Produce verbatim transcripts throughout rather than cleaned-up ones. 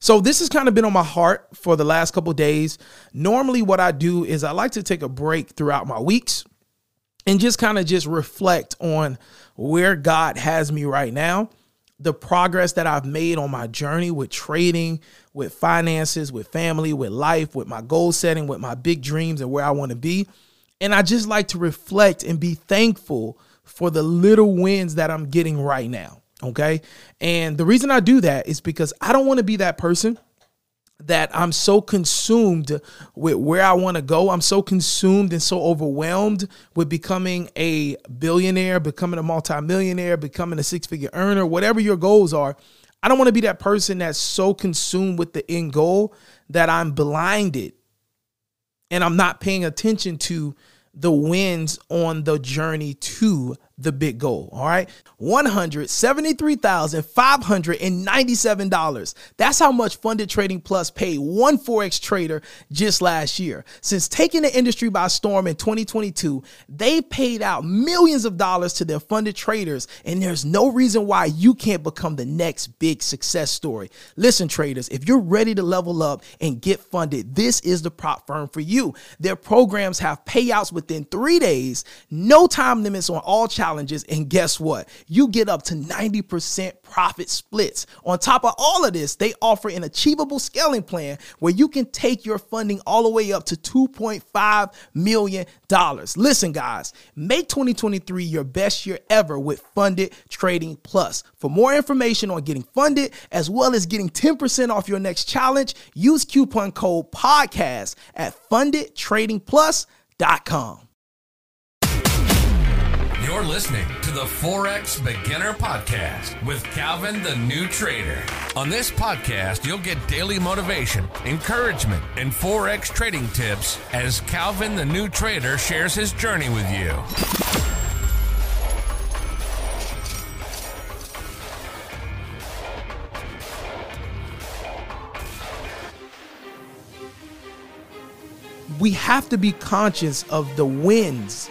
So this has kind of been on my heart for the last couple of days. Normally what I do is I like to take a break throughout my weeks and just kind of just reflect on where God has me right now, the progress that I've made on my journey with trading, with finances, with family, with life, with my goal setting, with my big dreams and where I want to be. And I just like to reflect and be thankful for the little wins that I'm getting right now. OK, and the reason I do that is because I don't want to be that person that I'm so consumed with where I want to go. I'm so consumed and so overwhelmed with becoming a billionaire, becoming a multimillionaire, becoming a six figure earner, whatever your goals are. I don't want to be that person that's so consumed with the end goal that I'm blinded and I'm not paying attention to the wins on the journey to the big goal. All right. one hundred seventy-three thousand five hundred ninety-seven dollars. That's how much Funded Trading Plus paid one Forex trader just last year. Since taking the industry by storm in twenty twenty-two, they paid out millions of dollars to their funded traders. And there's no reason why you can't become the next big success story. Listen, traders, if you're ready to level up and get funded, this is the prop firm for you. Their programs have payouts within three days, no time limits on all challenges. Challenges, and guess what? You get up to ninety percent profit splits. On top of all of this, they offer an achievable scaling plan where you can take your funding all the way up to two point five million dollars. Listen, guys, make twenty twenty-three your best year ever with Funded Trading Plus. For more information on getting funded, as well as getting ten percent off your next challenge, use coupon code podcast at funded trading plus dot com. You're listening to the Forex Beginner Podcast with Calvin the New Trader. On this podcast, you'll get daily motivation, encouragement, and Forex trading tips as Calvin the New Trader shares his journey with you. We have to be conscious of the wins.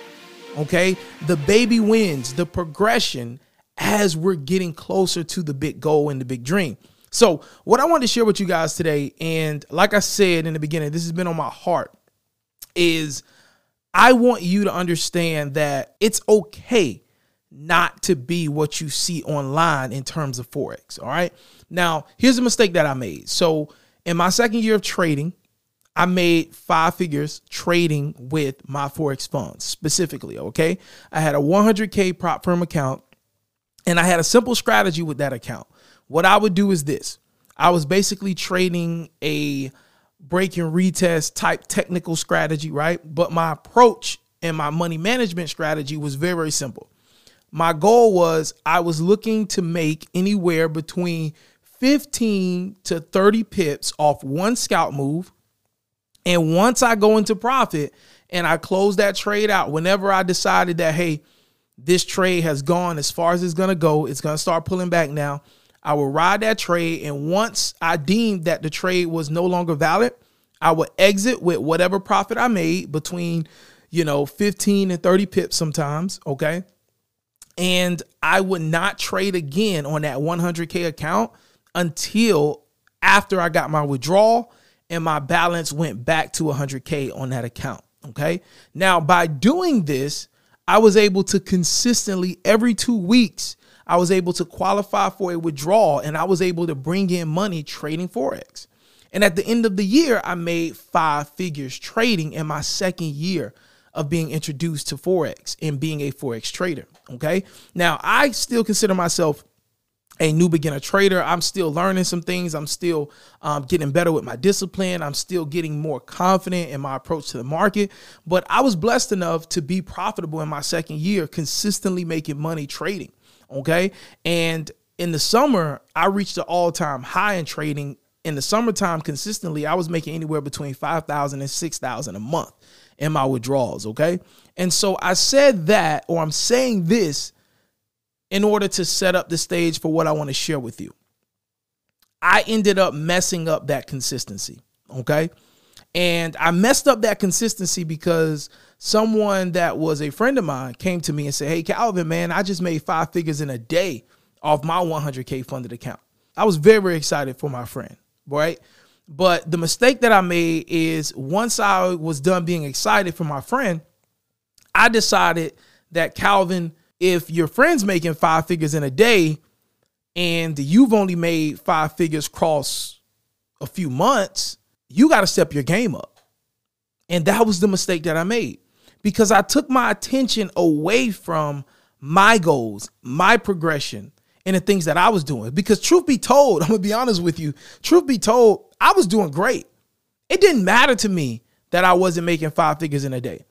OK, the baby wins, the progression as we're getting closer to the big goal and the big dream. So what I want to share with you guys today, and like I said in the beginning, this has been on my heart, is I want you to understand that it's OK not to be what you see online in terms of Forex. All right. Now, here's a mistake that I made. So in my second year of trading, I made five figures trading with my Forex funds specifically, okay? I had a one hundred K prop firm account, and I had a simple strategy with that account. What I would do is this. I was basically trading a break and retest type technical strategy, right? But my approach and my money management strategy was very, very simple. My goal was I was looking to make anywhere between fifteen to thirty pips off one scalp move. And once I go into profit and I close that trade out, whenever I decided that, hey, this trade has gone as far as it's going to go, it's going to start pulling back now, I will ride that trade. And once I deemed that the trade was no longer valid, I would exit with whatever profit I made between, you know, fifteen and thirty pips sometimes. OK. And I would not trade again on that one hundred K account until after I got my withdrawal and my balance went back to one hundred K on that account, okay? Now, by doing this, I was able to consistently, every two weeks, I was able to qualify for a withdrawal, and I was able to bring in money trading Forex. And at the end of the year, I made five figures trading in my second year of being introduced to Forex and being a Forex trader, okay? Now, I still consider myself a new beginner trader. I'm still learning some things. I'm still um, getting better with my discipline. I'm still getting more confident in my approach to the market. But I was blessed enough to be profitable in my second year, consistently making money trading. Okay. And in the summer, I reached an all-time high in trading. In the summertime, consistently, I was making anywhere between five thousand and six thousand a month in my withdrawals. Okay. And so I said that, or I'm saying this, in order to set up the stage for what I want to share with you. I ended up messing up that consistency, okay? And I messed up that consistency because someone that was a friend of mine came to me and said, hey, Calvin, man, I just made five figures in a day off my one hundred K funded account. I was very, very excited for my friend, right? But the mistake that I made is once I was done being excited for my friend, I decided that, Calvin, if your friend's making five figures in a day and you've only made five figures cross a few months, you got to step your game up. And that was the mistake that I made, because I took my attention away from my goals, my progression, and the things that I was doing. Because truth be told, I'm going to be honest with you, truth be told, I was doing great. It didn't matter to me that I wasn't making five figures in a day.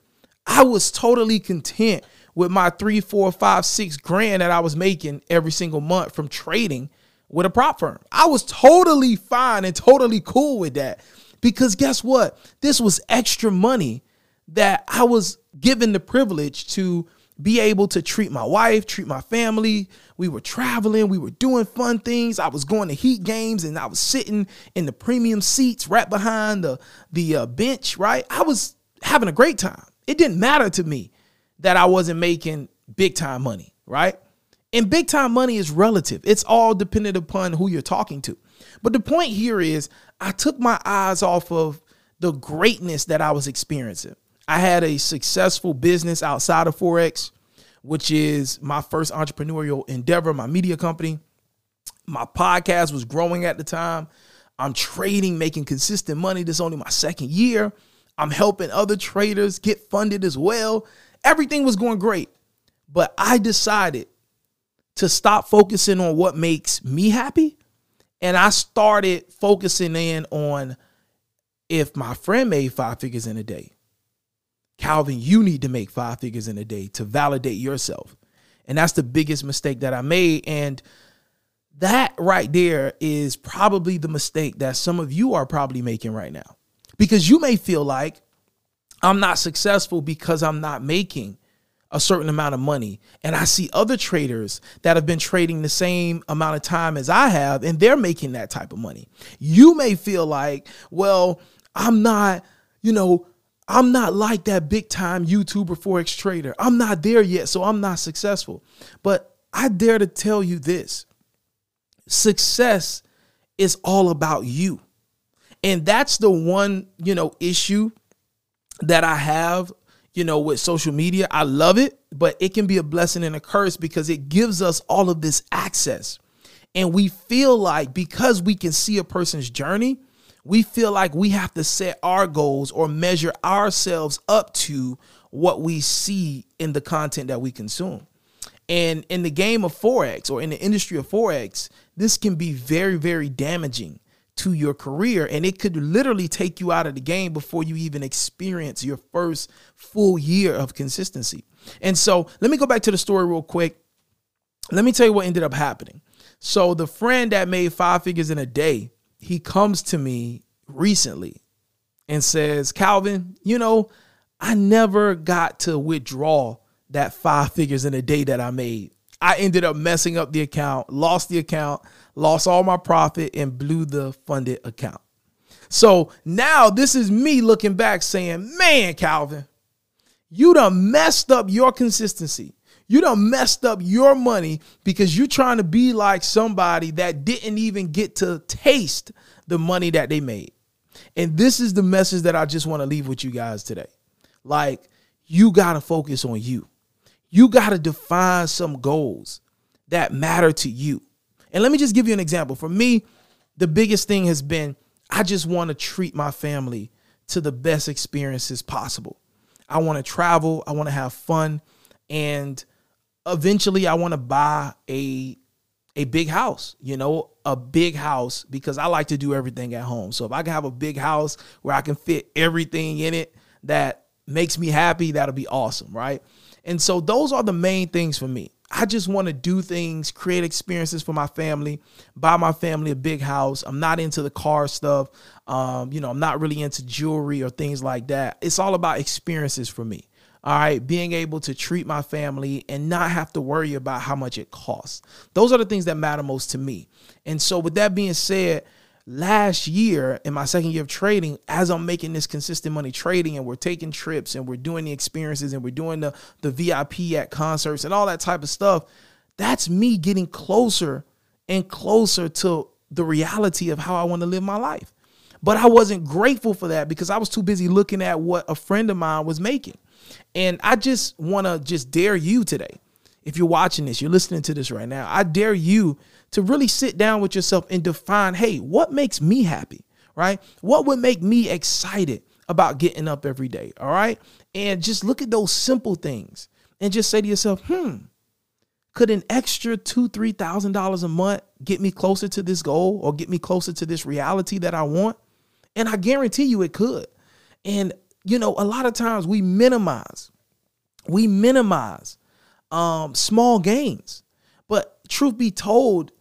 I was totally content with my three, four, five, six grand that I was making every single month from trading with a prop firm. I was totally fine and totally cool with that, because guess what? This was extra money that I was given the privilege to be able to treat my wife, treat my family. We were traveling. We were doing fun things. I was going to Heat games, and I was sitting in the premium seats right behind the, the uh, bench, right? I was having a great time. It didn't matter to me that I wasn't making big time money, right? And big time money is relative. It's all dependent upon who you're talking to. But the point here is I took my eyes off of the greatness that I was experiencing. I had a successful business outside of Forex, which is my first entrepreneurial endeavor, my media company. My podcast was growing at the time. I'm trading, making consistent money. This is only my second year. I'm helping other traders get funded as well. Everything was going great, but I decided to stop focusing on what makes me happy. And I started focusing in on, if my friend made five figures in a day, Calvin, you need to make five figures in a day to validate yourself. And that's the biggest mistake that I made. And that right there is probably the mistake that some of you are probably making right now, because you may feel like, I'm not successful because I'm not making a certain amount of money. And I see other traders that have been trading the same amount of time as I have, and they're making that type of money. You may feel like, well, I'm not, you know, I'm not like that big time YouTuber Forex trader. I'm not there yet, so I'm not successful. But I dare to tell you this. Success is all about you. And that's the one, you know, issue that I have, you know, with social media. I love it, but it can be a blessing and a curse, because it gives us all of this access. And we feel like, because we can see a person's journey, we feel like we have to set our goals or measure ourselves up to what we see in the content that we consume. And in the game of Forex, or in the industry of Forex, this can be very, very damaging to your career. And it could literally take you out of the game before you even experience your first full year of consistency. And so let me go back to the story real quick. Let me tell you what ended up happening. So the friend that made five figures in a day, he comes to me recently and says, Calvin, you know, I never got to withdraw that five figures in a day that I made. I ended up messing up the account, lost the account, lost all my profit, and blew the funded account. So now this is me looking back saying, man, Calvin, you done messed up your consistency. You done messed up your money, because you're trying to be like somebody that didn't even get to taste the money that they made. And this is the message that I just want to leave with you guys today. Like, you got to focus on you. You got to define some goals that matter to you. And let me just give you an example. For me, the biggest thing has been, I just want to treat my family to the best experiences possible. I want to travel. I want to have fun. And eventually I want to buy a, a big house, you know, a big house, because I like to do everything at home. So if I can have a big house where I can fit everything in it that makes me happy, that'll be awesome, right? And so those are the main things for me. I just want to do things, create experiences for my family, buy my family a big house. I'm not into the car stuff. Um, you know, I'm not really into jewelry or things like that. It's all about experiences for me. All right, being able to treat my family and not have to worry about how much it costs. Those are the things that matter most to me. And so with that being said, last year in my second year of trading, as I'm making this consistent money trading, and we're taking trips, and we're doing the experiences, and we're doing the, the V I P at concerts and all that type of stuff, that's me getting closer and closer to the reality of how I want to live my life. But I wasn't grateful for that because I was too busy looking at what a friend of mine was making. And I just want to just dare you today. If you're watching this, you're listening to this right now, I dare you to really sit down with yourself and define, hey, what makes me happy, right? What would make me excited about getting up every day, all right? And just look at those simple things and just say to yourself, hmm, could an extra two, three thousand dollars a month get me closer to this goal or get me closer to this reality that I want? And I guarantee you it could. And, you know, a lot of times we minimize, we minimize um, small gains. But truth be told,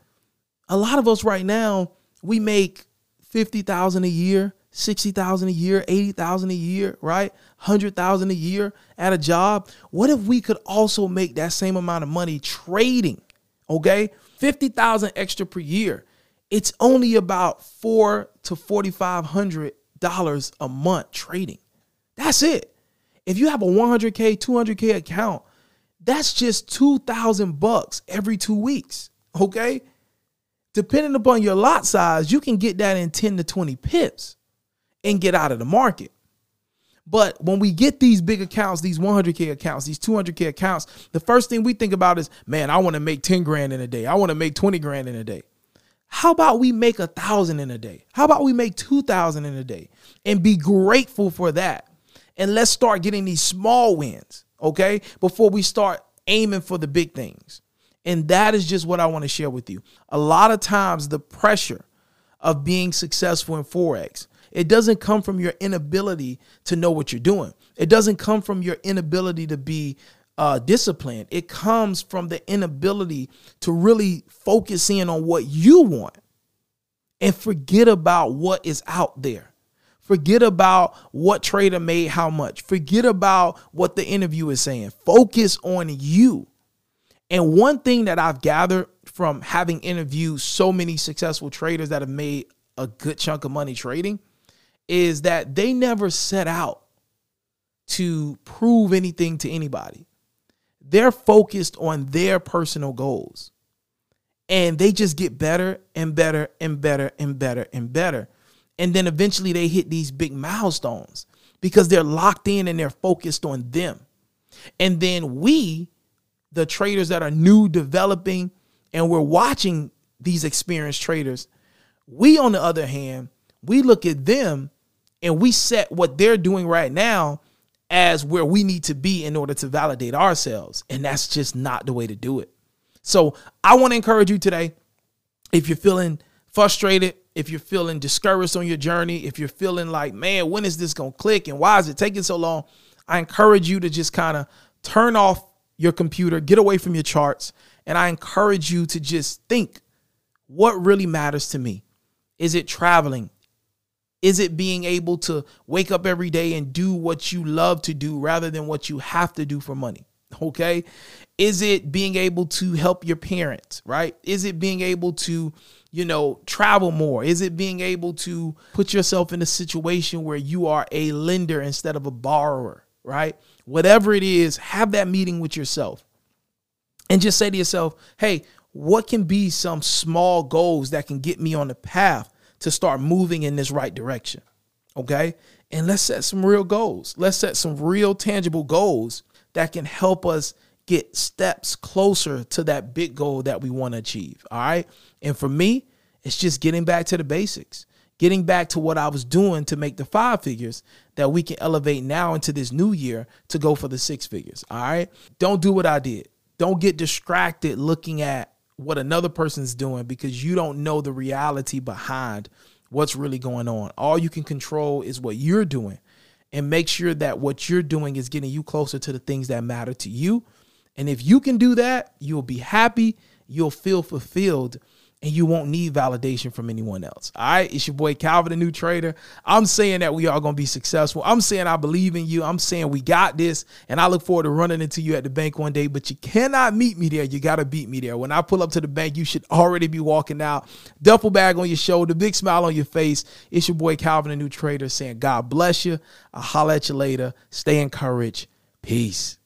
a lot of us right now, we make fifty thousand dollars a year, sixty thousand dollars a year, eighty thousand dollars a year, right? one hundred thousand dollars a year at a job. What if we could also make that same amount of money trading, okay? fifty thousand dollars extra per year. It's only about four hundred to four thousand five hundred dollars a month trading. That's it. If you have a one hundred K, two hundred K account, that's just two thousand bucks every two weeks, okay? Depending upon your lot size, you can get that in ten to twenty pips and get out of the market. But when we get these big accounts, these one hundred K accounts, these two hundred K accounts, the first thing we think about is, man, I want to make ten grand in a day. I want to make twenty grand in a day. How about we make a thousand in a day? How about we make two thousand in a day and be grateful for that? And let's start getting these small wins, okay, before we start aiming for the big things. And that is just what I want to share with you. A lot of times the pressure of being successful in Forex, it doesn't come from your inability to know what you're doing. It doesn't come from your inability to be uh, disciplined. It comes from the inability to really focus in on what you want and forget about what is out there. Forget about what trader made how much. Forget about what the interview is saying. Focus on you. And one thing that I've gathered from having interviewed so many successful traders that have made a good chunk of money trading is that they never set out to prove anything to anybody. They're focused on their personal goals and they just get better and better and better and better and better. And then eventually they hit these big milestones because they're locked in and they're focused on them. And then we, the traders that are new, developing, and we're watching these experienced traders, we, on the other hand, we look at them and we set what they're doing right now as where we need to be in order to validate ourselves. And that's just not the way to do it. So I want to encourage you today, if you're feeling frustrated, if you're feeling discouraged on your journey, if you're feeling like, man, when is this going to click and why is it taking so long? I encourage you to just kind of turn off your computer, get away from your charts. And I encourage you to just think, what really matters to me? Is it traveling? Is it being able to wake up every day and do what you love to do rather than what you have to do for money? Okay. Is it being able to help your parents, right? Is it being able to, you know, travel more? Is it being able to put yourself in a situation where you are a lender instead of a borrower, right? Whatever it is, have that meeting with yourself and just say to yourself, hey, what can be some small goals that can get me on the path to start moving in this right direction? Okay. And let's set some real goals. Let's set some real tangible goals that can help us get steps closer to that big goal that we want to achieve. All right. And for me, it's just getting back to the basics, getting back to what I was doing to make the five figures that we can elevate now into this new year to go for the six figures. All right. Don't do what I did. Don't get distracted looking at what another person's doing because you don't know the reality behind what's really going on. All you can control is what you're doing and make sure that what you're doing is getting you closer to the things that matter to you. And if you can do that, you'll be happy, you'll feel fulfilled, and you won't need validation from anyone else. All right. It's your boy, Calvin, the New Trader. I'm saying that we are going to be successful. I'm saying I believe in you. I'm saying we got this. And I look forward to running into you at the bank one day, but you cannot meet me there. You got to beat me there. When I pull up to the bank, you should already be walking out. Duffel bag on your shoulder, big smile on your face. It's your boy, Calvin, the New Trader, saying God bless you. I'll holler at you later. Stay encouraged. Peace.